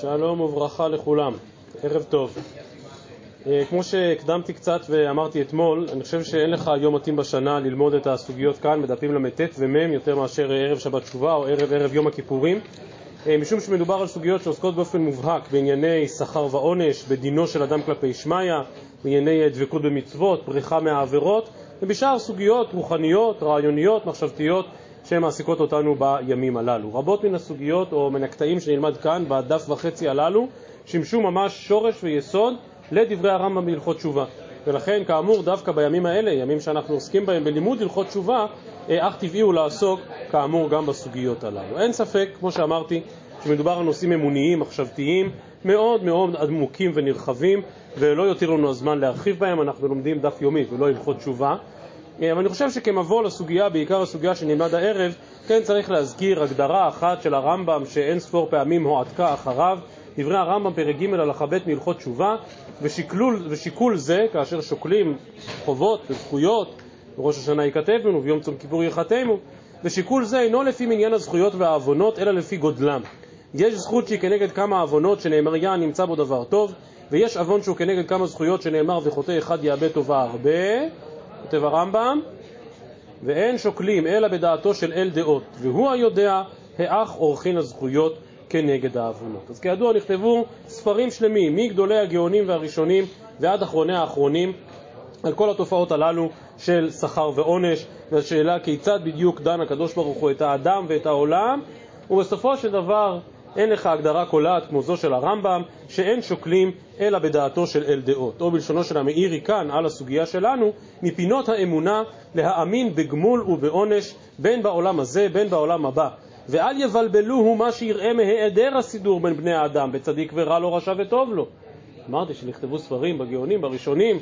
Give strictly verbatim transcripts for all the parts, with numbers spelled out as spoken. שלום וברכה לכולם, ערב טוב. כמו שהקדמתי קצת ואמרתי אתמול, אני חושב שאין לך יום מתאים בשנה ללמוד את הסוגיות כאן, מדפים למתת ומם, יותר מאשר ערב שבת תשובה או ערב ערב יום הכיפורים, משום שמדובר על סוגיות שעוסקות באופן מובהק בענייני שכר ועונש, בדינו של אדם כלפי שמיה, בענייני דבקות במצוות, בריחה מהעבירות, ובשאר סוגיות רוחניות, רעיוניות, מחשבתיות, שמעסיקות אותנו בימים הללו. רבות מן הסוגיות או מן הקטעים שנלמד כאן בדף וחצי הללו שימשו ממש שורש ויסוד לדברי הרמב"ם בהלכות תשובה, ולכן כאמור דווקא בימים האלה, ימים שאנחנו עוסקים בהם בלימוד הלכות תשובה, אך טבעי הוא לעסוק כאמור גם בסוגיות הללו. אין ספק, כמו שאמרתי, שמדובר על נושאים אמוניים, מחשבתיים, מאוד מאוד עמוקים ונרחבים, ולא יותיר לנו הזמן להרחיב בהם. אנחנו לומדים דף יומי ולא הלכות תשובה, אבל אני חושב שכמבוא לסוגיה, בעיקר הסוגיה שנלמד הערב, כן צריך להזכיר הגדרה אחת של הרמב"ם שאין ספור פעמים הועתקה אחריו, דברי הרמב"ם פרק ג' הלכה ב' מהלכות תשובה, ושיקלול, ושיקול זה, כאשר שוקלים חובות וזכויות, ראש השנה יכתבנו וביום צום כיפור יחתמו, ושיקול זה אינו לפי מניין הזכויות והעוונות אלא לפי גודלם. יש זכות שהיא כנגד כמה עוונות שנאמר יה נמצא בו דבר טוב, ויש עוון שהוא כנגד כמה זכויות שנאמר וחוטא אחד יאבד טובה הרבה, כותב הרמב"ם, ואין שוקלים אלא בדעתו של אל דעות, והוא היודע האח עורכין הזכויות כנגד העוונות. אז כידוע נכתבו ספרים שלמים מגדולי הגאונים והראשונים ועד אחרוני האחרונים על כל התופעות הללו של שכר ועונש, והשאלה כיצד בדיוק דן הקדוש ברוך הוא את האדם ואת העולם, ובסופו של דבר אין לך הגדרה קולעת כמו זו של הרמב"ם שאין שוקלים אלא בדעתו של אל דעות, או בלשונו של המאירי כאן על הסוגיה שלנו, מפינות האמונה להאמין בגמול ובעונש בין בעולם הזה בין בעולם הבא, ואל יבלבלוהו מה שיראה מהיעדר הסידור בין בני האדם בצדיק ורע לו, רשע וטוב לו. אמרתי שנכתבו ספרים בגאונים בראשונים,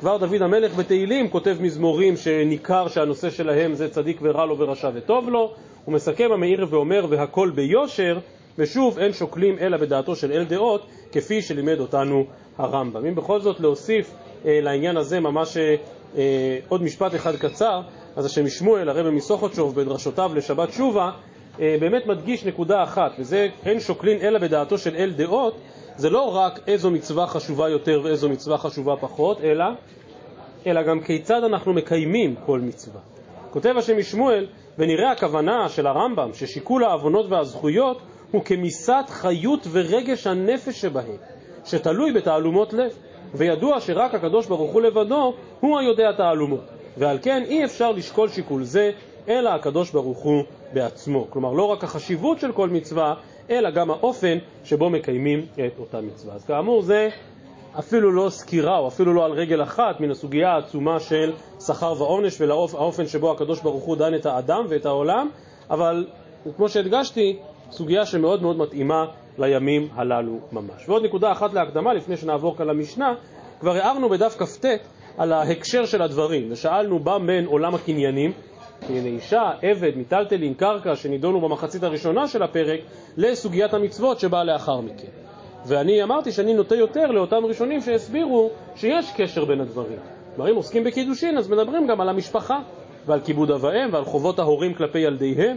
כבר דוד המלך בתהילים כותב מזמורים שניכר שהנושא שלהם זה צדיק ורע לו ורשע וטוב לו. הוא מסכם המאירי ואומר והכל ביושר, ושוב אין שוקלים אלא בדעתו של אל דעות, כפי שלימד אותנו הרמב"ם. אם בכל זאת להוסיף אה, לעניין הזה ממש אה, עוד משפט אחד קצר, אז השם שמואל הרבי מסוכותשוב בדרשותיו לשבת תשובה אה, באמת מדגיש נקודה אחת, וזה אין שוקלים אלא בדעתו של אל דעות, זה לא רק איזו מצווה חשובה יותר ואיזו מצווה חשובה פחות, אלא אלא גם כיצד אנחנו מקיימים כל מצווה. כותב השם שמואל, ונראה הכוונה של הרמב"ם ששיקול העוונות והזכויות הוא כמיסת חיות ורגש הנפש שבהם, שתלוי בתעלומות לב, וידוע שרק הקדוש ברוך הוא לבדו הוא היודע תעלומות, ועל כן אי אפשר לשקול שיקול זה אלא הקדוש ברוך הוא בעצמו. כלומר לא רק החשיבות של כל מצווה אלא גם האופן שבו מקיימים את אותה מצווה. אז כאמור זה אפילו לא סקירה או אפילו לא על רגל אחת מן הסוגיה העצומה של שכר ועונש ולאופן שבו הקדוש ברוך הוא דן את האדם ואת העולם, אבל כמו שהדגשתי סוגיה שמאוד מאוד מתאימה לימים הללו ממש. ועוד נקודה אחת להקדמה לפני שנעבור כאן למשנה, כבר הערנו בדף כ"ט על ההקשר של הדברים, ושאלנו בין עולם הקניינים, ענייני אישה, עבד, מיטלטלין, קרקע, שנידונו במחצית הראשונה של הפרק, לסוגיית המצוות שבאה לאחר מכן. ואני אמרתי שאני נוטה יותר לאותם ראשונים שהסבירו שיש קשר בין הדברים. דברים עוסקים בקידושין, אז מדברים גם על המשפחה, ועל כיבוד אב ואם, ועל חובות ההורים כלפי ילדיהם.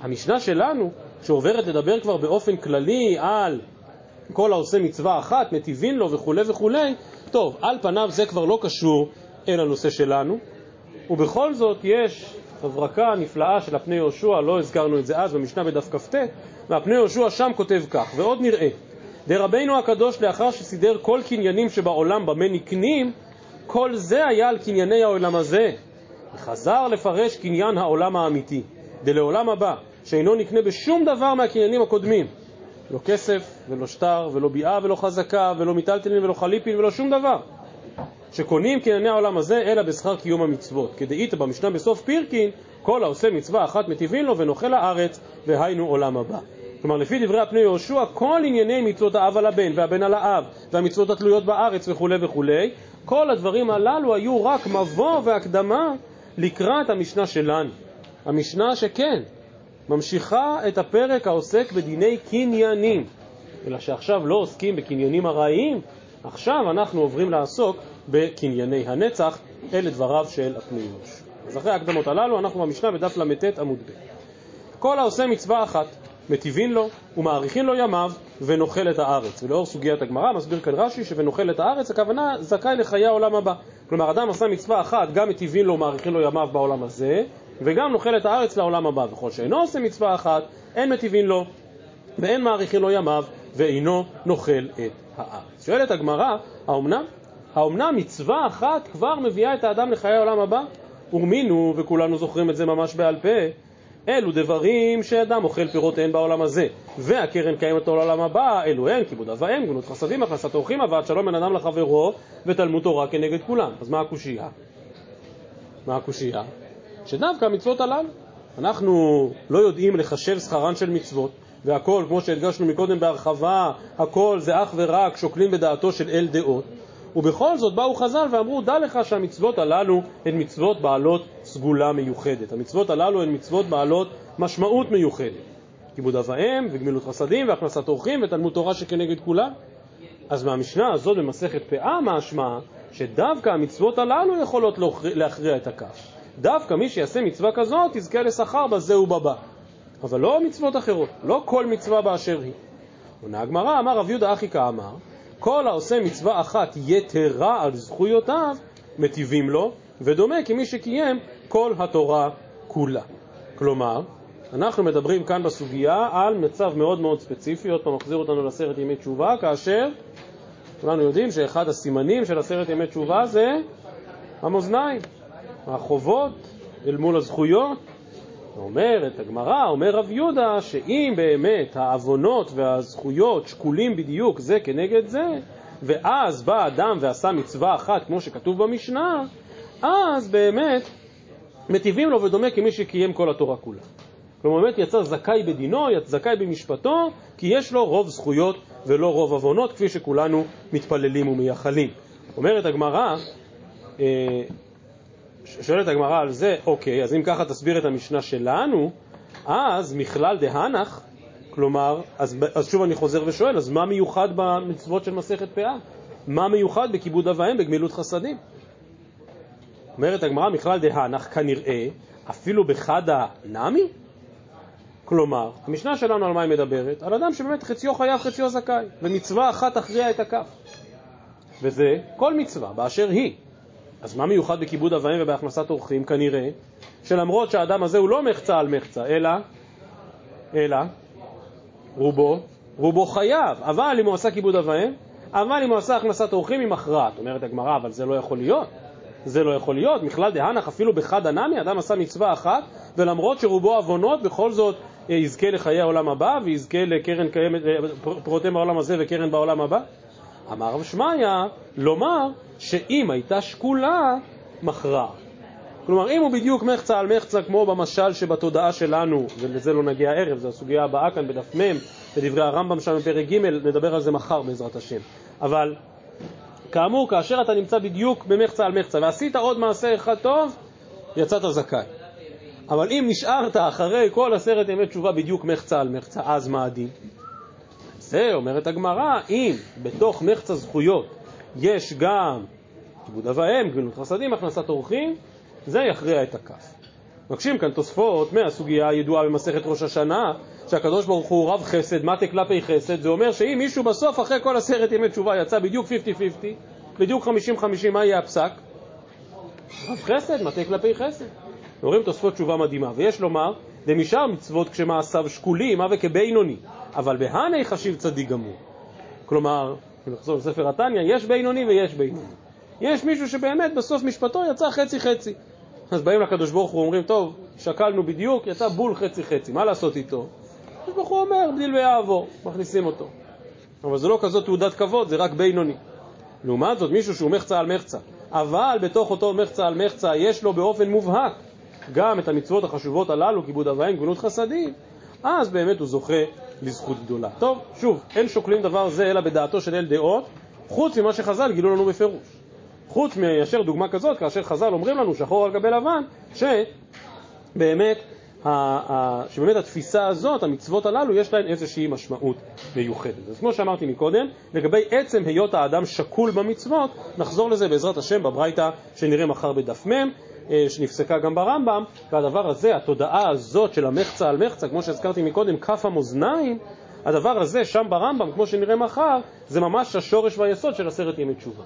המשנה שלנו, שעוברת לדבר כבר באופן כללי על כל העושה מצווה אחת, מטיבים לו וכו' וכו', טוב, על פניו זה כבר לא קשור אל הנושא שלנו, ובכל זאת יש הברקה נפלאה של הפני יהושע, לא הזכרנו את זה אז במשנה בדף כ"ט, והפני יהושע שם כותב כך, ועוד נראה, דרבנו הקדוש לאחר שסידר כל קניינים שבעולם במה נקנים, כל זה היה על קנייני העולם הזה, וחזר לפרש קניין העולם האמיתי, דלעולם הבא, שאינו נקנה בשום דבר מהקניינים הקודמים, לא כסף ולא שטר ולא ביאה ולא חזקה ולא מיטלטלין ולא חליפין ולא שום דבר שקונים קנייני העולם הזה אלא בשכר קיום המצוות, כדאית במשנה בסוף פירקין, כל העושה מצווה אחת מטיבין לו ונוכל הארץ והיינו עולם הבא. כלומר לפי דברי הפני יהושע כל ענייני מצוות האב על הבן והבן על האב והמצוות התלויות בארץ וכו' וכו', כל הדברים הללו היו רק מבוא והקדמה לקראת המשנה שלנו, המשנה שכן ממשיכה את הפרק העוסק בדיני קניינים, אלא שעכשיו לא עוסקים בקניינים הרעיים, עכשיו אנחנו עוברים לעסוק בקנייני הנצח. אלה דבריו של הפניוש. אז אחרי ההקדמות הללו אנחנו במשנה בדף למתת עמוד ב'. כל העושה מצווה אחת מטיבין לו ומאריכין לו ימיו ונוחל את הארץ. ולאור סוגיית הגמרא מסביר כאן רש"י שוונוחל את הארץ הכוונה זכאי לחיי העולם הבא. כלומר אדם עשה מצווה אחת, גם מטיבין לו ומאריכין לו ימיו בעולם הזה וגם נוחל את הארץ לעולם הבא, וכל שאינו עושה מצווה אחת אין מטיבין לו ואין מאריכין לו ימיו ואינו נוחל את הארץ. שואלת הגמרא, האומנם? האומנם מצווה אחת כבר מביאה את האדם לחיי העולם הבא? ורמינו, וכולנו זוכרים את זה ממש בעל פה, אלו דברים שאדם אוכל פירות אין בעולם הזה, והקרן קיימת לעולם הבא, אלו אין, כיבוד אב ואם, גנות חסדים, הכנסת אורחים, הבאת שלום בין אדם לחברו, ותלמוד תורה כנגד כולם. אז מה הקושייה? מה הקושייה? שדווקא המצוות הללו, אנחנו לא יודעים לחשב שכרן של מצוות, והכל, כמו שהדגשנו מקודם בהרחבה, הכל זה אך ורק שוקלים בדעתו של אל דעות, ובכל זאת באו חז"ל ואמרו, דע לך שהמצוות הללו הן מצוות בעלות סגולה מיוחדת. המצוות הללו הן מצוות בעלות משמעות מיוחדת. כיבוד אב ואם וגמילות חסדים והכנסת אורחים ותלמוד תורה שכנגד כולם. אז מהמשנה הזאת במסכת פאה משמע שדווקא המצוות הללו יכולות להכריע את הכף. דווקא מי שיעשה מצווה כזאת יזכה לשכר בזה ובבא. אבל לא מצוות אחרות, לא כל מצווה באשר היא. עונה הגמרא, אמר רב יהודה אחי כאמר, כל העושה מצווה אחת יתרה על זכויותיו, מטיבים לו, ודומה כמי שקיים כל התורה כולה. כלומר, אנחנו מדברים כאן בסוגיה על מצב מאוד מאוד ספציפי, עוד פעם מחזיר אותנו לסרט ימי תשובה, כאשר כולנו יודעים שאחד הסימנים של הסרט ימי תשובה זה המאזניים, החובות אל מול הזכויות. אומרת הגמרא, אומר רב יהודה, שאם באמת העוונות והזכויות שקולים בדיוק זה כנגד זה, ואז בא אדם ועשה מצווה אחת כמו שכתוב במשנה, אז באמת מטיבים לו ודומה כמי שקיים כל התורה כולה. כלומר באמת יצא זכאי בדינו, יצא זכאי במשפטו, כי יש לו רוב זכויות ולא רוב עוונות, כפי שכולנו מתפללים ומייחלים. אומרת הגמרא, אה, שואלת הגמרא על זה, אוקיי, אז אם ככה תסביר את המשנה שלנו, אז מכלל דהנך, כלומר, אז, אז שוב אני חוזר ושואל, אז מה מיוחד במצוות של מסכת פאה? מה מיוחד בכיבוד אב ואם, בגמילות חסדים? אומרת הגמרא, מכלל דהנך, כנראה, אפילו בחדה נמי? כלומר, המשנה שלנו על מה היא מדברת? על אדם שבאמת חציו חייב, חציו זכאי, ומצווה אחת תכריע את הכף. וזה כל מצווה, באשר היא. אז מה מיוחד בכיבוד אב ואם ובהכנסת אורחים? כנראה שלמרות שהאדם הזה הוא לא מחצה על מחצה, אלא, אלא רובו, רובו חייב. אבל אם הוא עשה כיבוד אב ואם, אבל אם הוא עשה הכנסת אורחים היא מכרעת. אומרת הגמרא, אבל זה לא יכול להיות. זה לא יכול להיות. מכלל דהנך אפילו בחד הנמי, אדם עשה מצווה אחת, ולמרות שרובו עוונות, בכל זאת יזכה לחיי העולם הבא, ויזכה לקרן קיימת, פרוטים בעולם הזה וקרן בעולם הבא. אמר רב שמעיה, לומר שאם הייתה שקולה, מכרע. כלומר, אם הוא בדיוק מחצה על מחצה, כמו במשל שבתודעה שלנו, ולזה לא נגיע ערב, זו הסוגיה הבאה כאן בדף מם, בדברי הרמב"ם שם בפרק ג', נדבר על זה מחר בעזרת השם. אבל, כאמור, כאשר אתה נמצא בדיוק במחצה על מחצה, ועשית עוד מעשה אחד טוב, יצאת זכאי. אבל אם נשארת אחרי כל עשרת ימי תשובה בדיוק מחצה על מחצה, אז מה הדין? זה אומרת הגמרא, אם בתוך מחצה זכויות יש גם כיבוד אב ואם, גמילות חסדים, הכנסת אורחים, זה יכריע את הכף. מבקשים כאן תוספות מהסוגיה הידועה במסכת ראש השנה, שהקדוש ברוך הוא רב חסד, מתי כלפי חסד, זה אומר שאם מישהו בסוף אחרי כל עשרת ימי תשובה יצא בדיוק חמישים חמישים, בדיוק חמישים חמישים, מה יהיה הפסק? רב חסד, מתי כלפי חסד. אומרים תוספות תשובה מדהימה, ויש לומר, דמשאר מצוות כשמעשיו שקולים, מה וכבינוני, אבל בהני חשיב צדיק גמור. כלומר, נחזור לספר התניא, יש בינוני ויש בינוני. יש מישהו שבאמת בסוף משפטו יצא חצי חצי. אז באים לקדוש ברוך הוא ואומרים, טוב, שקלנו בדיוק, יצא בול חצי חצי, מה לעשות איתו? הקדוש ברוך הוא אומר, בדיל ויעבור, מכניסים אותו. אבל זה לא כזאת תעודת כבוד, זה רק בינוני. לעומת זאת, מישהו שהוא מחצה על מחצה, אבל בתוך אותו מחצה על מחצה יש לו באופן מובהק גם את המצוות החשובות הללו, כיבוד אב ואם, גמילות חסדים, אז באמת הוא זוכה לזכות גדולה. טוב, שוב, אין שוקלים דבר זה אלא בדעתו של אל דעות, חוץ ממה שחז"ל גילו לנו בפירוש. חוץ מישר דוגמה כזאת, כאשר חז"ל אומרים לנו שחור על גבי לבן, שבאמת, שבאמת התפיסה הזאת, המצוות הללו, יש להן איזושהי משמעות מיוחדת. אז כמו שאמרתי מקודם, לגבי עצם היות האדם שקול במצוות, נחזור לזה בעזרת השם בברייתא שנראה מחר בדף מם. שנפסקה גם ברמב"ם, והדבר הזה, התודעה הזאת של המחצה על מחצה, כמו שהזכרתי מקודם, כף המוזניים, הדבר הזה שם ברמב"ם, כמו שנראה מחר, זה ממש השורש והיסוד של עשרת ימי תשובה.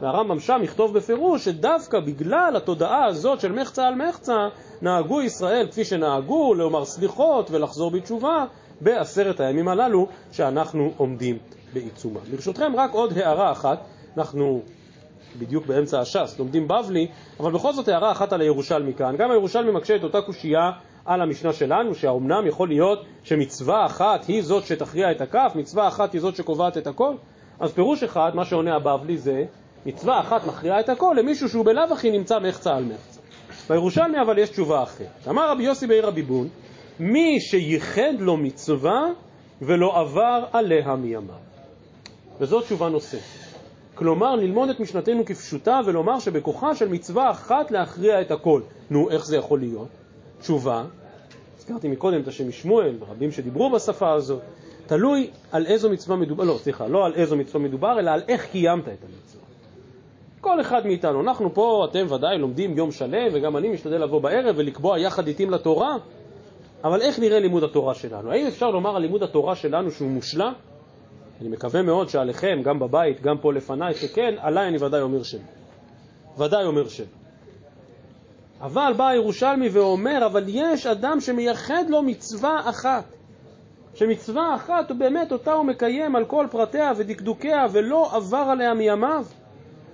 והרמב"ם שם יכתוב בפירוש שדווקא בגלל התודעה הזאת של מחצה על מחצה, נהגו ישראל כפי שנהגו לומר סליחות ולחזור בתשובה בעשרת הימים הללו שאנחנו עומדים בעיצומה. ברשותכם רק עוד הערה אחת, אנחנו בדיוק באמצע הש"ס, לומדים בבלי, אבל בכל זאת הערה אחת על הירושלמי כאן. גם הירושלמי מקשה את אותה קושייה על המשנה שלנו, שהאומנם יכול להיות שמצווה אחת היא זאת שתכריע את הכף, מצווה אחת היא זאת שקובעת את הכל. אז פירוש אחד, מה שעונה הבבלי זה, מצווה אחת מכריעה את הכל למישהו שהוא בלאו הכי נמצא מחצה על מחצה. בירושלמי אבל יש תשובה אחרת. אמר רבי יוסי בעיר הביבון, מי שייחד לו מצווה ולא עבר עליה מימיו. וזאת תשובה נוספת. כלומר, ללמוד את משנתנו כפשוטה ולומר שבכוחה של מצווה אחת להכריע את הכל. נו, איך זה יכול להיות? תשובה, הזכרתי מקודם את השם משמואל, רבים שדיברו בשפה הזאת, תלוי על איזו מצווה מדובר, לא, סליחה, לא על איזו מצווה מדובר, אלא על איך קיימת את המצווה. כל אחד מאיתנו, אנחנו פה, אתם ודאי לומדים יום שלם, וגם אני משתדל לבוא בערב ולקבוע יחד איתים לתורה, אבל איך נראה לימוד התורה שלנו? האם אפשר לומר על לימוד התורה שלנו שהוא מושלם? אני מקווה מאוד שעליכם, גם בבית, גם פה לפניי, שכן, עליי אני ודאי אומר שלא. ודאי אומר שלא. אבל בא הירושלמי ואומר, אבל יש אדם שמייחד לו מצווה אחת. שמצווה אחת הוא באמת אותה הוא מקיים על כל פרטיה ודקדוקיה ולא עבר עליה מימיו.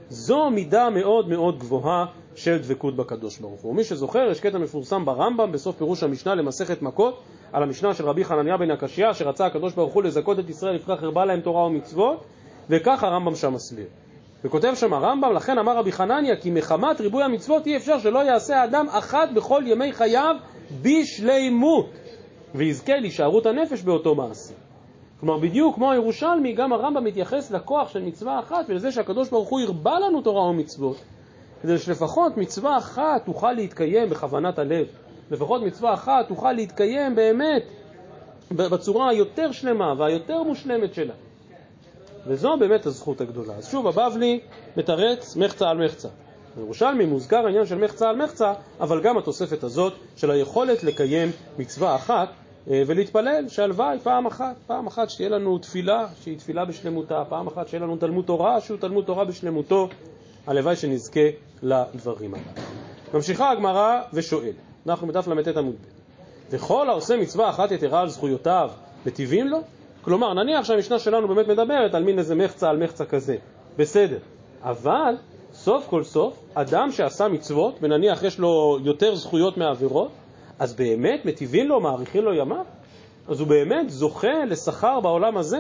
זו מידה מאוד מאוד גבוהה של דבקות בקדוש ברוך הוא. ומי שזוכר, יש קטע מפורסם ברמב"ם בסוף פירוש המשנה למסכת מכות, על המשנה של רבי חנניה בן הקשיא, שרצה הקדוש ברוך הוא לזכות את ישראל לפני חרבה להם תורה ומצוות, וכך הרמב"ם שם מסביר. וכותב שם הרמב"ם, לכן אמר רבי חנניה, כי מחמת ריבוי המצוות אי אפשר שלא יעשה אדם אחת בכל ימי חייו בשלימות, ויזכה להישארות הנפש באותו מעשה. כלומר, בדיוק כמו הירושלמי, גם הרמב"ם מתייחס לכוח של מצווה אחת, ולזה שהקדוש ברוך הוא ירבה לנו תורה ומצוות, כדי שלפחות מצווה אחת תוכל להתקיים בכוונת הלב, לפחות מצווה אחת תוכל להתקיים באמת בצורה היותר שלמה והיותר מושלמת שלה. וזו באמת הזכות הגדולה. אז שוב, הבבלי מתרץ מחצה על מחצה. בירושלמי מוזכר העניין של מחצה על מחצה, אבל גם התוספת הזאת של היכולת לקיים מצווה אחת, ולהתפלל שהלוואי פעם אחת, פעם אחת שתהיה לנו תפילה שהיא תפילה בשלמותה, פעם אחת שיהיה לנו תלמוד תורה שהוא תלמוד תורה בשלמותו, הלוואי שנזכה לדברים האלה. ממשיכה הגמרא ושואל, אנחנו בדף למתת עמוד ב', וכל העושה מצווה אחת יתרה על זכויותיו מטיבים לו? כלומר, נניח שהמשנה שלנו באמת מדברת על מין איזה מחצה על מחצה כזה, בסדר, אבל סוף כל סוף אדם שעשה מצוות ונניח יש לו יותר זכויות מעבירות, אז באמת מטיבים לו, מעריכים לו ימיו? אז הוא באמת זוכה לשכר בעולם הזה?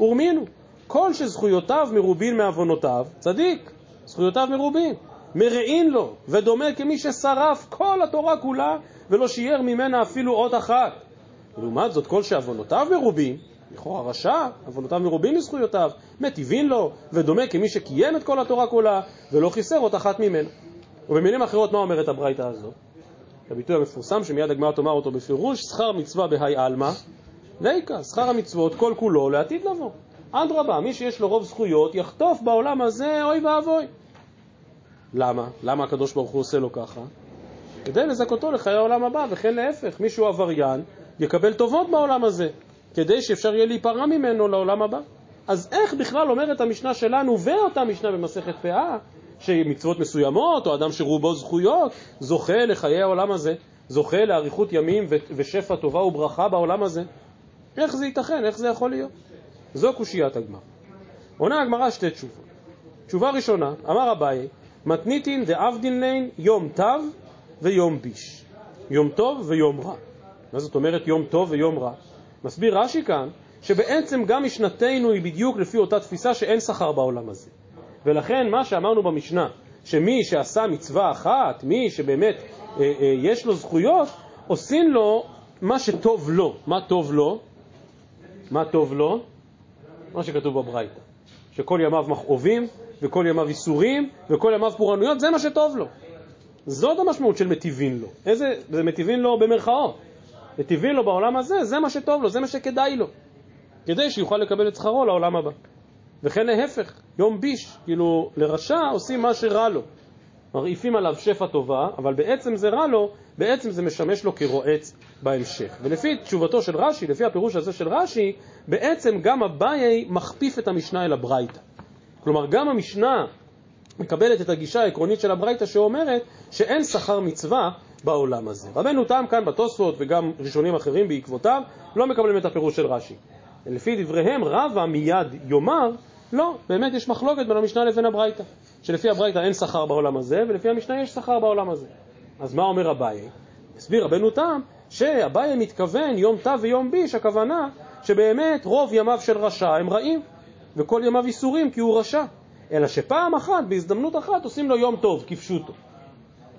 ורמינו, כל שזכויותיו מרובין מעוונותיו, צדיק, זכויותיו מרובין, מרעין לו, ודומה כמי ששרף כל התורה כולה, ולא שייר ממנה אפילו עוד אחת. ולעומת זאת, כל שעוונותיו מרובין, לכאורה רשע, עוונותיו מרובין מזכויותיו, מטיבים לו, ודומה כמי שקיים את כל התורה כולה, ולא חיסר עוד אחת ממנה. ובמילים אחרות, מה אומרת הברייתא הזו? הביטוי המפורסם שמיד הגמרא תאמר אותו בפירוש, שכר מצווה בהי אלמה, ליקה, שכר המצוות כל כולו לעתיד לבוא. אדרבה, מי שיש לו רוב זכויות יחטוף בעולם הזה אוי ואבוי. למה? למה הקדוש ברוך הוא עושה לו ככה? כדי לזכותו לחיי העולם הבא, וכן להפך, מישהו עבריין יקבל טובות בעולם הזה, כדי שאפשר יהיה להיפרע ממנו לעולם הבא. אז איך בכלל אומרת המשנה שלנו ואותה משנה במסכת פאה, שמצוות מסוימות, או אדם שרובו זכויות, זוכה לחיי העולם הזה, זוכה לאריכות ימים ושפע טובה וברכה בעולם הזה. איך זה ייתכן? איך זה יכול להיות? זו קושיית הגמרא. עונה הגמרא שתי תשובות. תשובה ראשונה, אמר אביי, מתניתין דעבדין לין יום טב ויום ביש. יום טוב ויום רע. מה זאת אומרת יום טוב ויום רע? מסביר רש"י כאן, שבעצם גם משנתנו היא בדיוק לפי אותה תפיסה שאין שכר בעולם הזה. ולכן מה שאמרנו במשנה, שמי שעשה מצווה אחת, מי שבאמת אה, אה, יש לו זכויות, עושים לו מה שטוב לו. מה טוב לו? מה טוב לו? מה שכתוב בברייתא. שכל ימיו מכאובים, וכל ימיו איסורים, וכל ימיו פורענויות, זה מה שטוב לו. זאת המשמעות של מטיבין לו. איזה, זה מטיבין לו במרכאות. מטיבין לו בעולם הזה, זה מה שטוב לו, זה מה שכדאי לו. כדי שיוכל לקבל את שכרו לעולם הבא. וכן להפך, יום ביש, כאילו לרשע עושים מה שרע לו. מרעיפים עליו שפע טובה, אבל בעצם זה רע לו, בעצם זה משמש לו כרועץ בהמשך. ולפי תשובתו של רש"י, לפי הפירוש הזה של רש"י, בעצם גם הבאי מכפיף את המשנה אל הברייתא. כלומר, גם המשנה מקבלת את הגישה העקרונית של הברייתא שאומרת שאין שכר מצווה בעולם הזה. רבנו תם כאן בתוספות וגם ראשונים אחרים בעקבותיו לא מקבלים את הפירוש של רש"י. לפי דבריהם רבא מיד יאמר, לא, באמת יש מחלוקת בין המשנה לבין הברייתא, שלפי הברייתא אין שכר בעולם הזה ולפי המשנה יש שכר בעולם הזה. אז מה אומר אביי? הסביר רבנו תם שאביי מתכוון יום תו ויום ביש, הכוונה שבאמת רוב ימיו של רשע הם רעים וכל ימיו איסורים כי הוא רשע, אלא שפעם אחת, בהזדמנות אחת, עושים לו יום טוב, כפשוטו,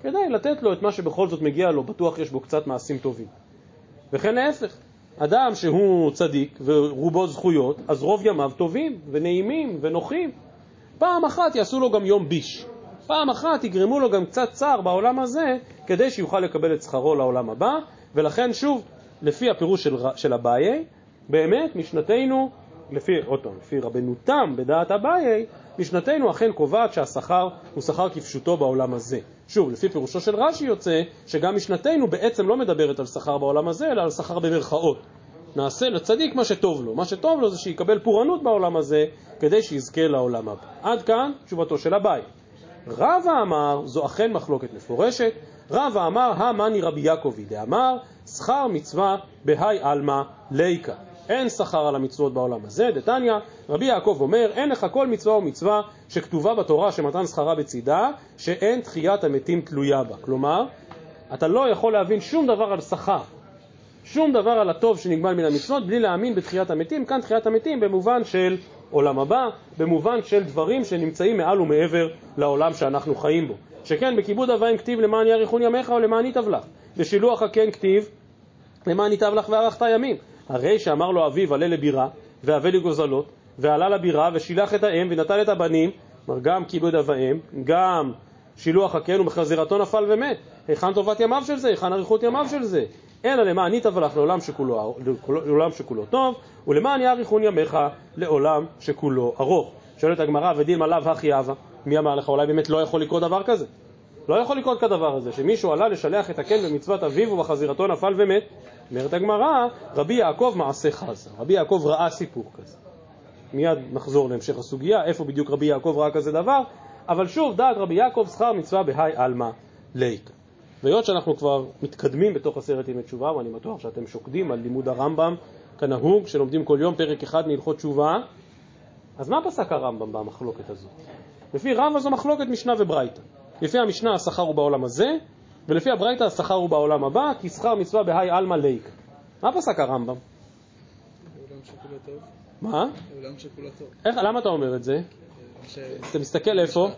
כדי לתת לו את מה שבכל זאת מגיע לו, בטוח יש בו קצת מעשים טובים. וכן להפך, אדם שהוא צדיק ורובו זכויות, אז רוב ימיו טובים ונעימים ונוחים. פעם אחת יעשו לו גם יום ביש, פעם אחת יגרמו לו גם קצת צער בעולם הזה, כדי שיוכל לקבל את שכרו לעולם הבא. ולכן שוב, לפי הפירוש של, של הבעיה, באמת משנתנו, לפי, אותו, לפי רבנו תם בדעת הבעיה, משנתנו אכן קובעת שהשכר הוא שכר כפשוטו בעולם הזה. שוב, לפי פירושו של רש"י יוצא שגם משנתנו בעצם לא מדברת על שכר בעולם הזה, אלא על שכר במרכאות. נעשה לצדיק מה שטוב לו. מה שטוב לו זה שיקבל פורענות בעולם הזה, כדי שיזכה לעולם הבא. עד כאן תשובתו של הבעיה. רבא אמר, זו אכן מחלוקת מפורשת, רבא אמר, המני רבי יעקבי דאמר, שכר מצווה בהאי עלמא ליקא. אין שכר על המצוות בעולם הזה. דתניא, רבי יעקב אומר, אין לך כל מצווה ומצווה שכתובה בתורה שמתן שכרה בצידה, שאין תחיית המתים תלויה בה. כלומר, אתה לא יכול להבין שום דבר על שכר, שום דבר על הטוב שנגמל מן המצוות, בלי להאמין בתחיית המתים. כאן תחיית המתים במובן של עולם הבא, במובן של דברים שנמצאים מעל ומעבר לעולם שאנחנו חיים בו. שכן בכיבוד אביים כתיב למען יאריכון ימיך או למען ייטב לך. בשילוח הקן כתיב למען ייטב לך וארכת ימים. הרי שאמר לו אביו, עלה לבירה, והבא לי גוזלות, ועלה לבירה, ושילח את האם, ונטל את הבנים, גם כיבוד אב ואם, גם שילוח הקן, ומחזירתו נפל ומת. היכן טובת ימיו של זה, היכן אריכות ימיו של זה. אלא למען ייטב לך, לעולם שכולו, לעולם שכולו טוב, ולמען יאריכון ימיך, לעולם שכולו ארוך. שואלת הגמרא, ודילמא לאו הכי הווה, מי אמר לך, אולי באמת לא יכול לקרות דבר כזה? לא יכול לקרות כדבר הזה, שמישהו עלה לשלח את הקן במצוות אביו ובחזירתו נפל ומת. אומרת הגמרא, רבי יעקב מעשה חזה, רבי יעקב ראה סיפור כזה. מיד נחזור להמשך הסוגיה, איפה בדיוק רבי יעקב ראה כזה דבר, אבל שוב, דעת רבי יעקב שכר מצווה בהאי עלמא ליקא. והיות שאנחנו כבר מתקדמים בתוך הסרט עם התשובה, ואני בטוח שאתם שוקדים על לימוד הרמב"ם כנהוג, שלומדים כל יום פרק אחד מהלכות תשובה, אז מה פסק הרמב"ם במחלוקת הזאת? לפי רבא זו מחלוקת משנה וברייתא. לפי המשנה השכר הוא בעולם הזה, ולפי הברייתא השכר הוא בעולם הבא, כי שכר מצווה בהאי עלמא ליקא. מה פסק הרמב"ם? העולם שכולו טוב. מה? העולם שכולו טוב. איך, למה אתה אומר את זה? ש... אתה מסתכל איפה?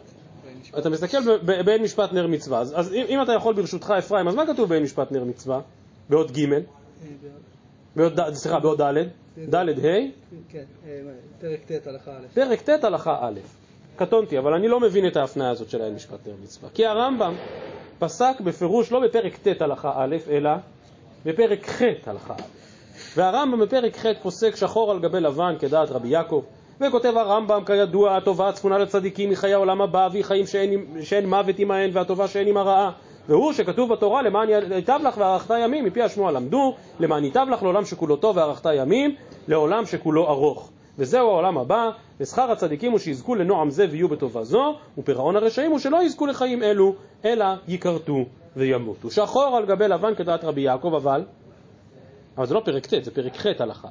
משפט. אתה מסתכל בין משפט נר מצווה. אז, אז אם, אם אתה יכול ברשותך אפרים, אז מה כתוב בין משפט נר מצווה? בעוד ג' בעוד ד', סליחה, בעוד ד', ד', ה'? כן, פרק ט' הלכה א'. פרק ט' הלכה א'. קטונתי, אבל אני לא מבין את ההפניה הזאת של אין משפט נר מצווה. כי הרמב"ם פסק בפירוש לא בפרק ט' הלכה א', אלא בפרק ח' הלכה א'. והרמב"ם בפרק ח' פוסק שחור על גבי לבן כדעת רבי יעקב, וכותב הרמב"ם, כידוע, הטובה הצפונה לצדיקים היא חיי העולם הבא, והיא חיים שאין, שאין מוות עם ההן, והטובה שאין עם הרעה. והוא שכתוב בתורה, למען ייטב לך וארכת ימים, מפי השמוע למדו, למען ייטב לך לעולם שכולו טוב וארכת ימים, לעולם שכולו ארוך. וזהו העולם הבא, ושכר הצדיקים הוא שיזכו לנועם זה ויהיו בטובה זו, ופירעון הרשעים הוא שלא יזכו לחיים אלו, אלא יקרתו וימותו. שחור על גבי לבן כדעת רבי יעקב, אבל, אבל זה לא פרק ט', זה פרק ח' הלכה.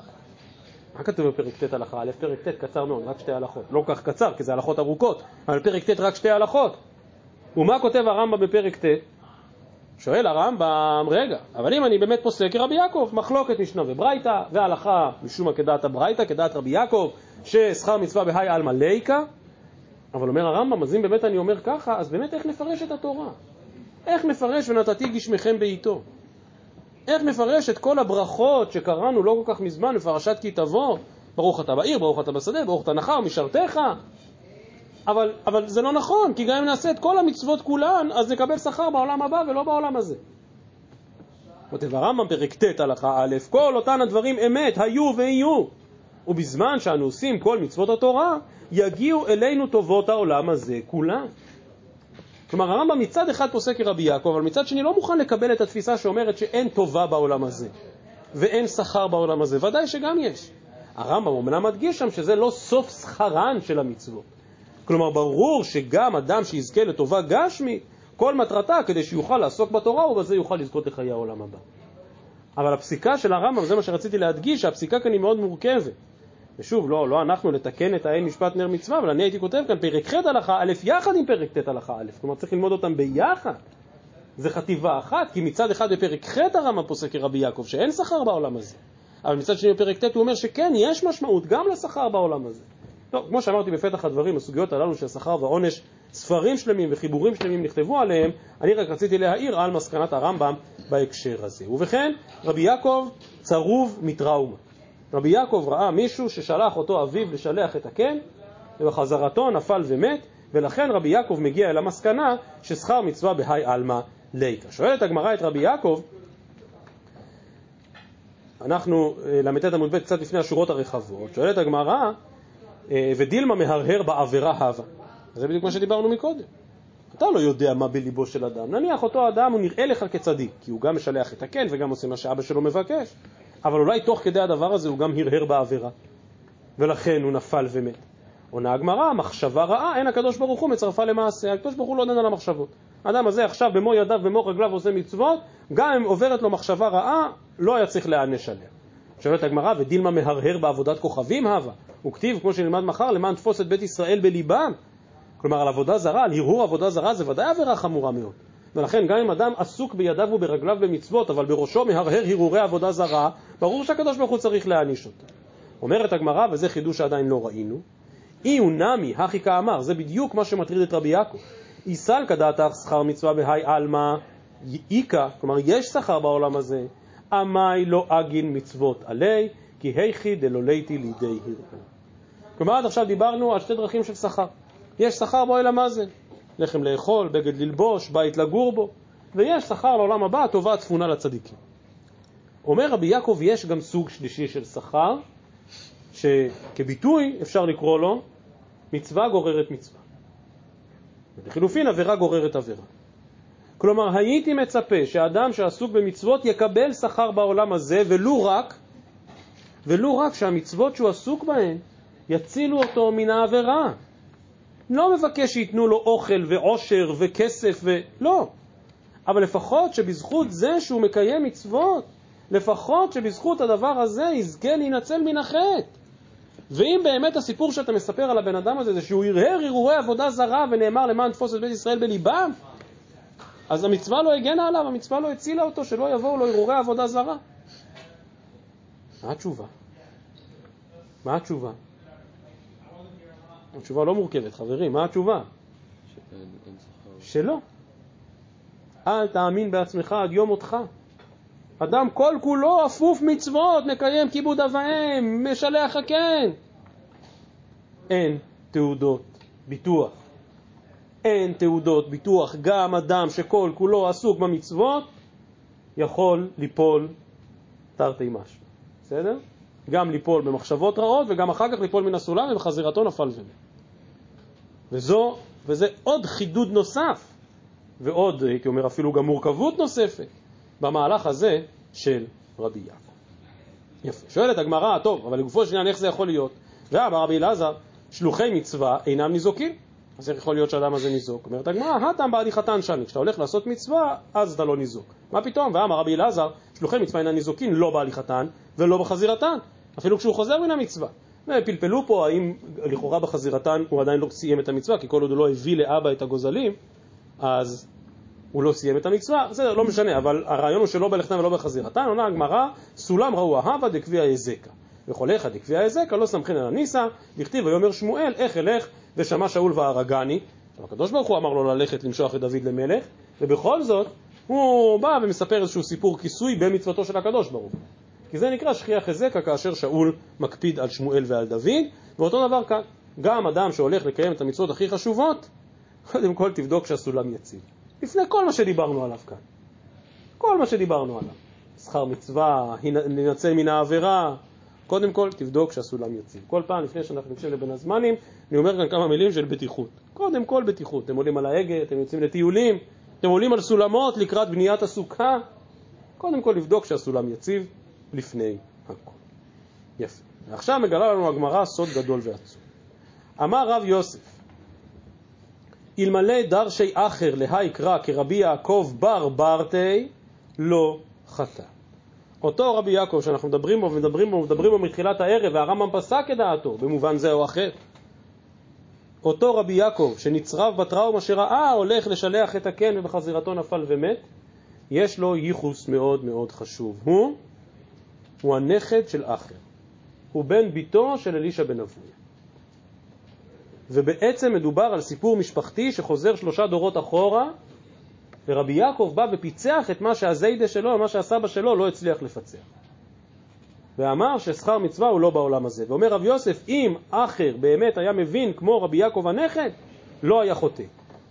מה כתוב בפרק ט' הלכה א'? פרק ט' קצר מאוד, רק שתי הלכות. לא כך קצר, כי זה הלכות ארוכות, אבל פרק ט' רק שתי הלכות. ומה כותב הרמב"ם בפרק ט'? שואל הרמב"ם, רגע, אבל אם אני באמת פוסק כרבי יעקב, מחלוקת משנה וברייתא, והלכה משום כדעת הברייתא, כדעת רבי יעקב, ששכר מצווה בהאי עלמא ליקא, אבל אומר הרמב"ם, אז אם באמת אני אומר ככה, אז באמת איך נפרש את התורה? איך נפרש ונתתי גשמיכם בעיתו? איך נפרש את כל הברכות שקראנו לא כל כך מזמן בפרשת כי תבוא, ברוך אתה בעיר, ברוך אתה בשדה, ברוך אתה נחר משרתך? אבל, אבל זה לא נכון, כי גם אם נעשה את כל המצוות כולן, אז נקבל שכר בעולם הבא ולא בעולם הזה. כותב הרמב"ם פרק ט' הלכה א', כל אותן הדברים אמת, היו ויהיו. ובזמן שאנו עושים כל מצוות התורה, יגיעו אלינו טובות העולם הזה כולן. כלומר, הרמב"ם מצד אחד פוסק כרבי יעקב, אבל מצד שני לא מוכן לקבל את התפיסה שאומרת שאין טובה בעולם הזה, ואין שכר בעולם הזה. ודאי שגם יש. הרמב"ם אומנם מדגיש שם שזה לא סוף שכרן של המצוות. כלומר, ברור שגם אדם שיזכה לטובה גשמי, כל מטרתה כדי שיוכל לעסוק בתורה, ובזה יוכל לזכות לחיי העולם הבא. אבל הפסיקה של הרמב"ם, זה מה שרציתי להדגיש, שהפסיקה כאן היא מאוד מורכבת. ושוב, לא, לא אנחנו לתקן את האין משפט נר מצווה, אבל אני הייתי כותב כאן פרק ח' הלכה א' יחד עם פרק ט' הלכה א'. כלומר, צריך ללמוד אותם ביחד. זה חטיבה אחת, כי מצד אחד בפרק ח' הרמב"ם פוסק כרבי יעקב, שאין שכר בעולם הזה. אבל מצד שני בפרק ט' הוא אומר שכן, יש משמעות גם לשכר בעולם הזה. לא, כמו שאמרתי בפתח הדברים, הסוגיות הללו של השכר והעונש, ספרים שלמים וחיבורים שלמים נכתבו עליהם, אני רק רציתי להעיר על מסקנת הרמב"ם בהקשר הזה. ובכן, רבי יעקב צרוב מטראומה. רבי יעקב ראה מישהו ששלח אותו אביו לשלח את הקן, ובחזרתו נפל ומת, ולכן רבי יעקב מגיע אל המסקנה ששכר מצווה בהי אלמה ליקה. שואלת הגמרא את רבי יעקב, אנחנו למתת עמוד ב' קצת לפני השורות הרחבות, שואלת הגמרא, ודילמה מהרהר בעבירה הווה. זה בדיוק מה שדיברנו מקודם. אתה לא יודע מה בליבו של אדם. נניח אותו אדם הוא נראה לך כצדיק, כי הוא גם משלח את הקן וגם עושה מה שאבא שלו מבקש. אבל אולי תוך כדי הדבר הזה הוא גם הרהר בעבירה. ולכן הוא נפל ומת. עונה הגמרא, מחשבה רעה, אין הקדוש ברוך הוא מצרפה למעשה. הקדוש ברוך הוא לא נדן על המחשבות. האדם הזה עכשיו במו ידיו ומו רגליו עושה מצוות, גם אם עוברת לו מחשבה רעה, לא היה צריך להענש עליה. שואלת הגמרא, ודילמה מהרהר בעבודת כוכבים הווה. הוא כתיב, כמו שנלמד מחר, למען תפוס את בית ישראל בליבם. כלומר, על עבודה זרה, על הרהור עבודה זרה, זה ודאי עבירה חמורה מאוד. ולכן, גם אם אדם עסוק בידיו וברגליו במצוות, אבל בראשו מהרהר הרהורי עבודה זרה, ברור שהקדוש ברוך הוא צריך להעניש אותה. אומרת הגמרא, וזה חידוש שעדיין לא ראינו, אי ונמי, הכי כאמר, זה בדיוק מה שמטריד את רבי יעקב. איסל כדעתך שכר מצווה בהי אלמה, איקה, כלומר, יש שכר בעולם הזה, אמי לא אגין מצוות עלי, כי היכי דלוליתי לידי הרהור. כלומר, עד עכשיו דיברנו על שתי דרכים של שכר. יש שכר בעולם הזה, לחם לאכול, בגד ללבוש, בית לגור בו, ויש שכר לעולם הבא, הטובה הצפונה לצדיקים. אומר רבי יעקב, יש גם סוג שלישי של שכר, שכביטוי אפשר לקרוא לו, מצווה גוררת מצווה. ובחילופין, עבירה גוררת עבירה. כלומר, הייתי מצפה שהאדם שעסוק במצוות יקבל שכר בעולם הזה, ולו רק, ולו רק שהמצוות שהוא עסוק בהן, יצילו אותו מן העבירה. לא מבקש שיתנו לו אוכל ועושר וכסף ו... לא. אבל לפחות שבזכות זה שהוא מקיים מצוות, לפחות שבזכות הדבר הזה יזכה להינצל מן החטא. ואם באמת הסיפור שאתה מספר על הבן אדם הזה זה שהוא הרהר הרהורי עבודה זרה ונאמר למען תפוס את בית ישראל בליבם, אז המצווה לא הגנה עליו, המצווה לא הצילה אותו, שלא יבואו לו הרהורי עבודה זרה. מה התשובה? מה התשובה? התשובה לא מורכבת, חברים. מה התשובה? שלא. אל תאמין בעצמך עד יום אותך. אדם כל כולו אפוף מצוות, מקיים כיבוד אב ואם, משלח הקן. אין תעודות ביטוח. אין תעודות ביטוח. גם אדם שכל כולו עסוק במצוות, יכול ליפול תרתי משמע. בסדר? גם ליפול במחשבות רעות וגם אחר כך ליפול מן הסולם ובחזירתו נפל ומת. וזו, וזה עוד חידוד נוסף, ועוד, הייתי אומר, אפילו גם מורכבות נוספת, במהלך הזה של רבי יעקב. יפה. שואלת הגמרא, טוב, אבל לגופו של עניין, איך זה יכול להיות? ואמר רבי אלעזר, שלוחי מצווה אינם ניזוקים, אז איך יכול להיות שהאדם הזה ניזוק? אומרת הגמרא, הטעם בעדי חתן שני, כשאתה הולך לעשות מצווה, אז אתה לא ניזוק. מה פתאום? ואמר רבי אלעזר, שלוחי מצווה אינם ניזוקים, לא בעדי חתן ולא בחזירתן, אפילו כשהוא חוזר מן המצווה. פלפלו פה, האם לכאורה בחזירתן הוא עדיין לא סיים את המצווה, כי כל עוד הוא לא הביא לאבא את הגוזלים, אז הוא לא סיים את המצווה. בסדר, לא משנה, אבל הרעיון הוא שלא בהלכתן ולא בחזירתן. עונה הגמרא, סולם ראו אהבה דקביע יזקה. וכל אחד דקביע יזקה, לא סמכין על הניסה, דכתיב ויאמר שמואל, איך אלך ושמע שאול והרגני. הקדוש ברוך הוא אמר לו ללכת למשוח את דוד למלך, ובכל זאת הוא בא ומספר איזשהו סיפור כיסוי במצוותו של הקדוש ברוך הוא. כי זה נקרא שכיח חזקה, כאשר שאול מקפיד על שמואל ועל דוד. ואותו דבר כאן, גם אדם שהולך לקיים את המצוות הכי חשובות, קודם כל תבדוק שהסולם יציב. לפני כל מה שדיברנו עליו כאן. כל מה שדיברנו עליו. שכר מצווה, להינצל מן העבירה, קודם כל תבדוק שהסולם יציב. כל פעם לפני שאנחנו נקשיב לבין הזמנים, אני אומר כאן כמה מילים של בטיחות. קודם כל בטיחות. אתם עולים על ההגה, אתם יוצאים לטיולים, אתם עולים על סולמות לקראת בניית הסוכה. קודם כל לבדוק שהסולם יציב לפני הכל. יפה. ועכשיו מגלה לנו הגמרא סוד גדול ועצום. אמר רב יוסף, אלמלא דרשי אחר להי קרא כרבי יעקב בר ברתי, לא חטא. אותו רבי יעקב שאנחנו מדברים בו ומדברים בו ומדברים בו מתחילת הערב, והרמב"ם פסק את דעתו במובן זה או אחר, אותו רבי יעקב שנצרב בטראומה שראה הולך לשלח את הקן ובחזירתו נפל ומת, יש לו ייחוס מאוד מאוד חשוב. הוא הוא הנכד של אחר, הוא בן ביתו של אלישע בן אבויה, ובעצם מדובר על סיפור משפחתי שחוזר שלושה דורות אחורה, ורבי יעקב בא ופיצח את מה שהזיידה שלו, מה שהסבא שלו לא הצליח לפצח. ואמר ששכר מצווה הוא לא בעולם הזה. ואומר רב יוסף, אם אחר באמת היה מבין כמו רבי יעקב הנכד, לא היה חוטא.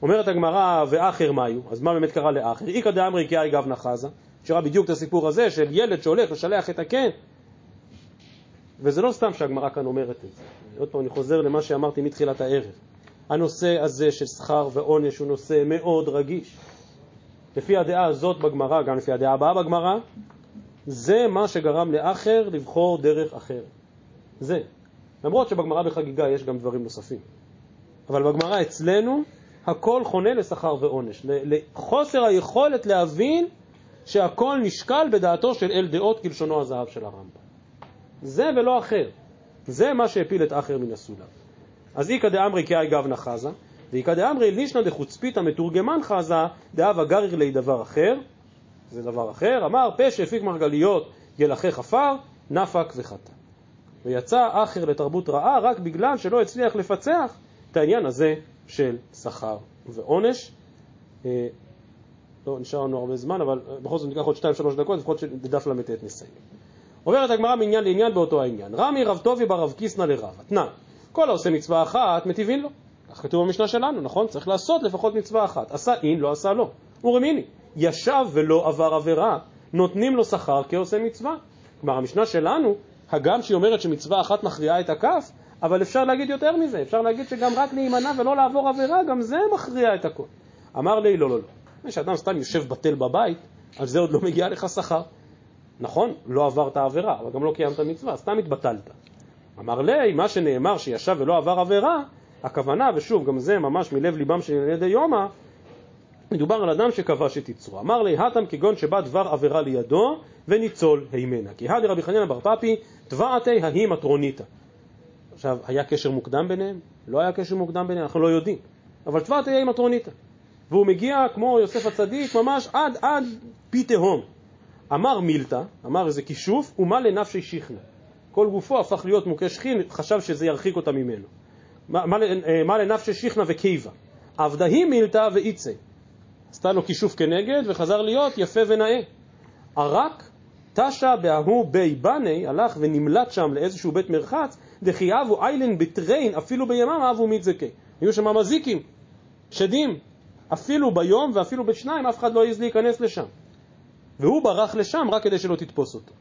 אומרת הגמרא, ואחר מה היו? אז מה באמת קרה לאחר? איקא דאמרי כאי גב נחזה, שראה בדיוק את הסיפור הזה של ילד שהולך לשלח את הקן. וזה לא סתם שהגמרא כאן אומרת את זה. עוד פעם אני חוזר למה שאמרתי מתחילת הערב. הנושא הזה של שכר ועונש הוא נושא מאוד רגיש. לפי הדעה הזאת בגמרא, גם לפי הדעה הבאה בגמרא, זה מה שגרם לאחר לבחור דרך אחרת. זה. למרות שבגמרא בחגיגה יש גם דברים נוספים. אבל בגמרא אצלנו, הכל חונה לשכר ועונש. לחוסר היכולת להבין שהכל נשקל בדעתו של אל דעות כלשונו הזהב של הרמב"ם. זה ולא אחר. זה מה שהפיל את אחר מן הסולם. אז איקא דאמרי כאי גבנה חזה, ואיקא דאמרי לישנא דחוצפית המתורגמן חזה, דאב הגריר לי דבר אחר, זה דבר אחר, אמר פה שהפיק מרגליות ילחך חפר, נפק וחטא. ויצא אחר לתרבות רעה רק בגלל שלא הצליח לפצח את העניין הזה של שכר ועונש. לא נשאר לנו הרבה זמן, אבל בכל זאת ניקח עוד שתיים שלוש דקות, לפחות שדף למתת נסיים. עוברת הגמרא מעניין לעניין באותו העניין. רמי רב טובי ברב כיסנא לרב. התנא, כל העושה מצווה אחת מטיבין לו. כך כתוב במשנה שלנו, נכון? צריך לעשות לפחות מצווה אחת. עשה אין, לא עשה לא. ורמיני, ישב ולא עבר עבירה, נותנים לו שכר כעושה מצווה. כלומר, המשנה שלנו, הגם שהיא אומרת שמצווה אחת מכריעה את הכף, אבל אפשר להגיד יותר מזה. אפשר להגיד שגם רק להימנע ולא לעבור עבירה, גם זה מכריע את הכל. אמר לי, לא, לא, לא. כשאדם סתם יושב בטל בבית, על זה עוד לא מגיע לך שכר. נכון, לא עברת עבירה, אבל גם לא קיימת מצווה, סתם התבטלת. אמר לי, מה שנאמר שישב ולא עבר עבירה, הכוונה, ושוב, גם זה ממש מלב ליבם של ילדי יומא, מדובר על אדם שכבש את יצרו. אמר לי, התם כגון שבא דבר עבירה לידו, וניצול הימנה. כי הדי רבי חנינא בר פפי, תבעתי ההיא מטרוניתא. עכשיו, היה קשר מוקדם ביניהם? לא היה קשר מוקדם ביניהם, אנחנו לא יודעים. אבל תבעתי ההיא מטרוניתא. והוא מגיע, כמו יוסף הצדיק, ממש עד עד פי תהום. אמר מילתא, אמר איזה כישוף, ומה לנפשי שכנה. כל גופו הפך להיות מוכה שכין, חשב שזה ירחיק אותה ממנו. מה, מה, מה לנפשי שכנה וקיבה. עבדה היא מילתא ואיצה. עשתה לו כישוף כנגד וחזר להיות יפה ונאה. ערק, תשע בהוא בי בני, הלך ונמלט שם לאיזשהו בית מרחץ, דכי אבו איילן בטרין, אפילו בימם אבו מתזקי. היו שם מזיקים, שדים, אפילו ביום ואפילו בשניים, אף אחד לא יז להיכנס לשם. והוא ברח לשם רק כדי שלא תתפוס אותו.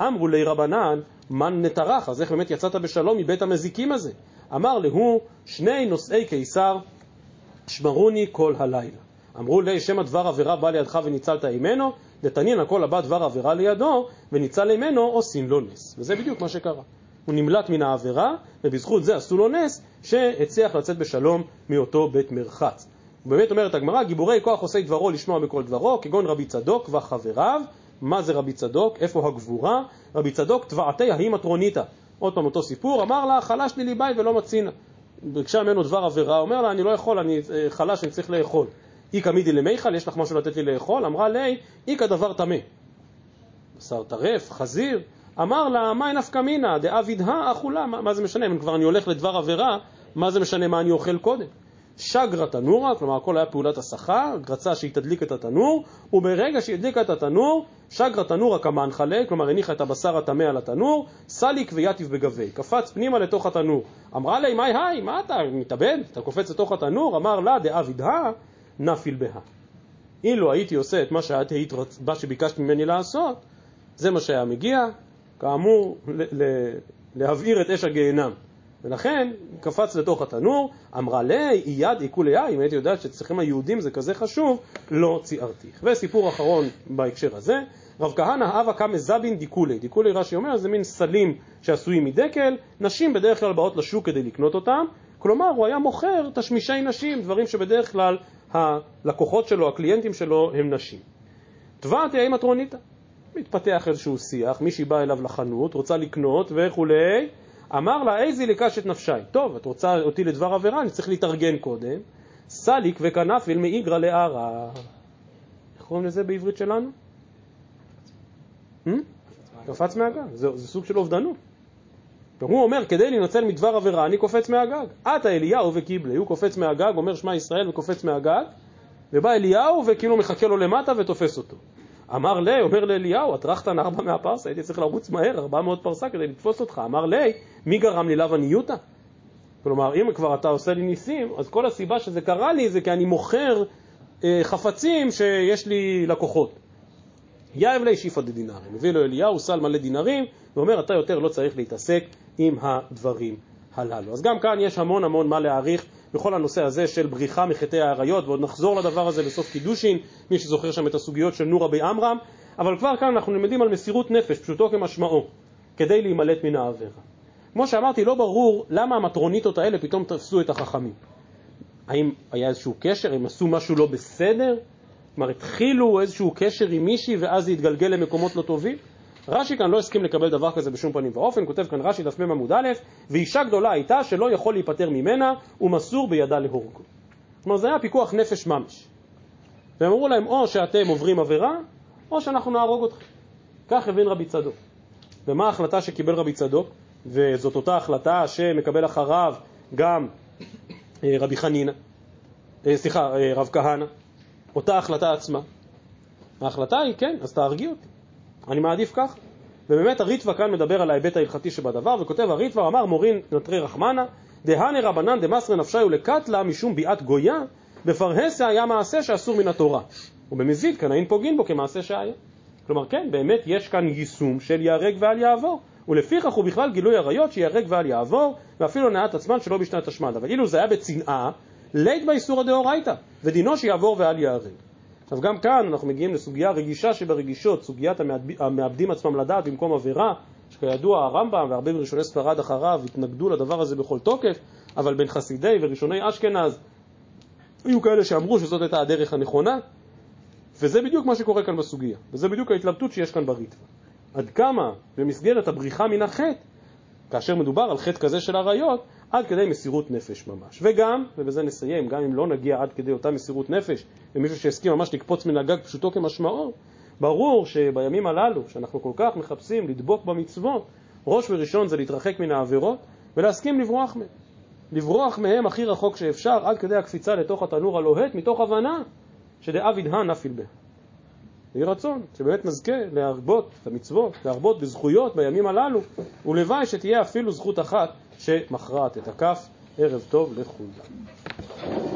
אמרו לי רבנן, מן נטרח, אז איך באמת יצאת בשלום מבית המזיקים הזה? אמר להו, שני נושאי קיסר, שמרוני כל הלילה. אמרו לי, שמה דבר עבירה בא לידך וניצלת ממנו, לתנין הכל הבא דבר עבירה לידו, וניצל ממנו עושים לו נס. וזה בדיוק מה שקרה. הוא נמלט מן העבירה, ובזכות זה עשו לו נס, שהצליח לצאת בשלום מאותו בית מרחץ. באמת אומרת הגמרא, גיבורי כוח עושי דברו לשמוע בכל דברו, כגון רבי צדוק וחבריו. מה זה רבי צדוק? איפה הגבורה? רבי צדוק תבעתי ההיא מטרוניתא. עוד פעם אותו סיפור, אמר לה, חלש לי לי בית ולא מצינה. ביקשה ממנו דבר עבירה, אומר לה, אני לא יכול, אני חלש, אני צריך לאכול. איקא מידי למיכל, יש לך משהו לתת לי לאכול? אמרה לי, איקא דבר טמא. בשר טרף, חזיר. אמר לה, מה נפקא מינה? דאבידהא אכולה. מה, מה זה משנה? אם כבר אני הולך לדבר עבירה, מה זה משנה מה אני אוכל קודם? שגרה תנורה, כלומר הכל היה פעולת השכר, רצה שהיא תדליק את התנור, וברגע שהיא הדליקה את התנור, שגרה תנורה כמנחלה, כלומר הניחה את הבשר התמה על התנור, סליק ויתיב בגבי, קפץ פנימה לתוך התנור. אמרה לי, מי היי, מה אתה מתאבד? אתה קופץ לתוך התנור? אמר לה, דאבידהא נפיל בה. אילו הייתי עושה את מה שאת היית רצ... שביקשת ממני לעשות, זה מה שהיה מגיע, כאמור להבעיר את אש הגהנם. ולכן קפץ לתוך התנור, אמרה לי, יד עיקוליה, אם הייתי יודעת שצריכים היהודים זה כזה חשוב, לא ציארתיך. וסיפור אחרון בהקשר הזה, רב כהנא האבא קמא זבין דיקולי. דיקולי רש"י אומר, זה מין סלים שעשויים מדקל, נשים בדרך כלל באות לשוק כדי לקנות אותם, כלומר הוא היה מוכר תשמישי נשים, דברים שבדרך כלל הלקוחות שלו, הקליינטים שלו הם נשים. תבעת היא מטרוניתא, מתפתח איזשהו שיח, מישהי באה אליו לחנות, רוצה לקנות וכולי, אמר לה, איזי לקשת נפשי, טוב, את רוצה אותי לדבר עבירה, אני צריך להתארגן קודם, סליק וכנפיל מאיגרא לארא. איך קוראים לזה בעברית שלנו? קפץ מהגג, זה סוג של אובדנות. הוא אומר, כדי לנצל מדבר עבירה, אני קופץ מהגג. אתה אליהו וקיבלי, הוא קופץ מהגג, אומר שמע ישראל וקופץ מהגג, ובא אליהו וכאילו מחכה לו למטה ותופס אותו. אמר לי, אומר לאליהו, את רחתן ארבע מאה פרסה, הייתי צריך לרוץ מהר, ארבע מאות פרסה כדי לתפוס אותך. אמר לי, מי גרם לי לבניותה? כלומר, אם כבר אתה עושה לי ניסים, אז כל הסיבה שזה קרה לי זה כי אני מוכר אה, חפצים שיש לי לקוחות. יאב לי שיפא דדינרים, הביא לו אליהו, סל מלא דינרים, ואומר, אתה יותר לא צריך להתעסק עם הדברים הללו. אז גם כאן יש המון המון מה להעריך בכל הנושא הזה של בריחה מחטאי העריות, ועוד נחזור לדבר הזה בסוף קידושין, מי שזוכר שם את הסוגיות של נורא בי אמרם, אבל כבר כאן אנחנו נלמדים על מסירות נפש, פשוטו כמשמעו, כדי להימלט מן העבירה. כמו שאמרתי, לא ברור למה המטרוניתות האלה פתאום תפסו את החכמים. האם היה איזשהו קשר? הם עשו משהו לא בסדר? כלומר, התחילו איזשהו קשר עם מישהי ואז זה התגלגל למקומות לא טובים? רש"י כאן לא הסכים לקבל דבר כזה בשום פנים ואופן, כותב כאן רש"י דף מ עמוד א', ואישה גדולה הייתה שלא יכול להיפטר ממנה ומסור בידה להורגו. כלומר זה היה פיקוח נפש ממש. והם אמרו להם, או שאתם עוברים עבירה, או שאנחנו נהרוג אתכם. כך הבין רבי צדוק. ומה ההחלטה שקיבל רבי צדוק? וזאת אותה החלטה שמקבל אחריו גם רבי חנינה, סליחה, רב כהנא, אותה החלטה עצמה. ההחלטה היא כן, אז תהרגי אותי. אני מעדיף כך, ובאמת הריטווה כאן מדבר על ההיבט ההלכתי שבדבר, וכותב הריטווה, אמר מורין נטרי רחמנה, דהנה רבנן דמסרי נפשי ולקטלה משום ביאת גויה, בפרהסיה היה מעשה שאסור מן התורה, ובמזיד כאן אין פוגין בו כמעשה שהיה. כלומר כן, באמת יש כאן יישום של יהרג ועל יעבור, ולפיכך הוא בכלל גילוי עריות שיהרג ועל יעבור, ואפילו נעת עצמן שלא בשנת השמד, אבל אילו זה היה בצנעה, לית באיסורא דאורייתא, ודינו שיעבור ועל יהרג. אז גם כאן אנחנו מגיעים לסוגיה רגישה שברגישות, סוגיית המאבדים עצמם לדעת במקום עבירה, שכידוע הרמב"ם והרבה מראשוני ספרד אחריו התנגדו לדבר הזה בכל תוקף, אבל בין חסידי וראשוני אשכנז היו כאלה שאמרו שזאת הייתה הדרך הנכונה, וזה בדיוק מה שקורה כאן בסוגיה, וזה בדיוק ההתלבטות שיש כאן בריטווה. עד כמה במסגרת הבריחה מן החטא, כאשר מדובר על חטא כזה של עריות, עד כדי מסירות נפש ממש. וגם, ובזה נסיים, גם אם לא נגיע עד כדי אותה מסירות נפש, ומישהו שהסכים ממש לקפוץ מן הגג פשוטו כמשמעו, ברור שבימים הללו, שאנחנו כל כך מחפשים לדבוק במצוות, ראש וראשון זה להתרחק מן העבירות, ולהסכים לברוח מהם. לברוח מהם הכי רחוק שאפשר, עד כדי הקפיצה לתוך התנור הלוהט, מתוך הבנה שדאביד הא נפיל בה. יהי רצון שבאמת נזכה להרבות את המצוות, להרבות בזכויות בימים הללו, ולוואי שתהיה אפילו זכות אחת שמכרעת את הכף. ערב טוב לכולם.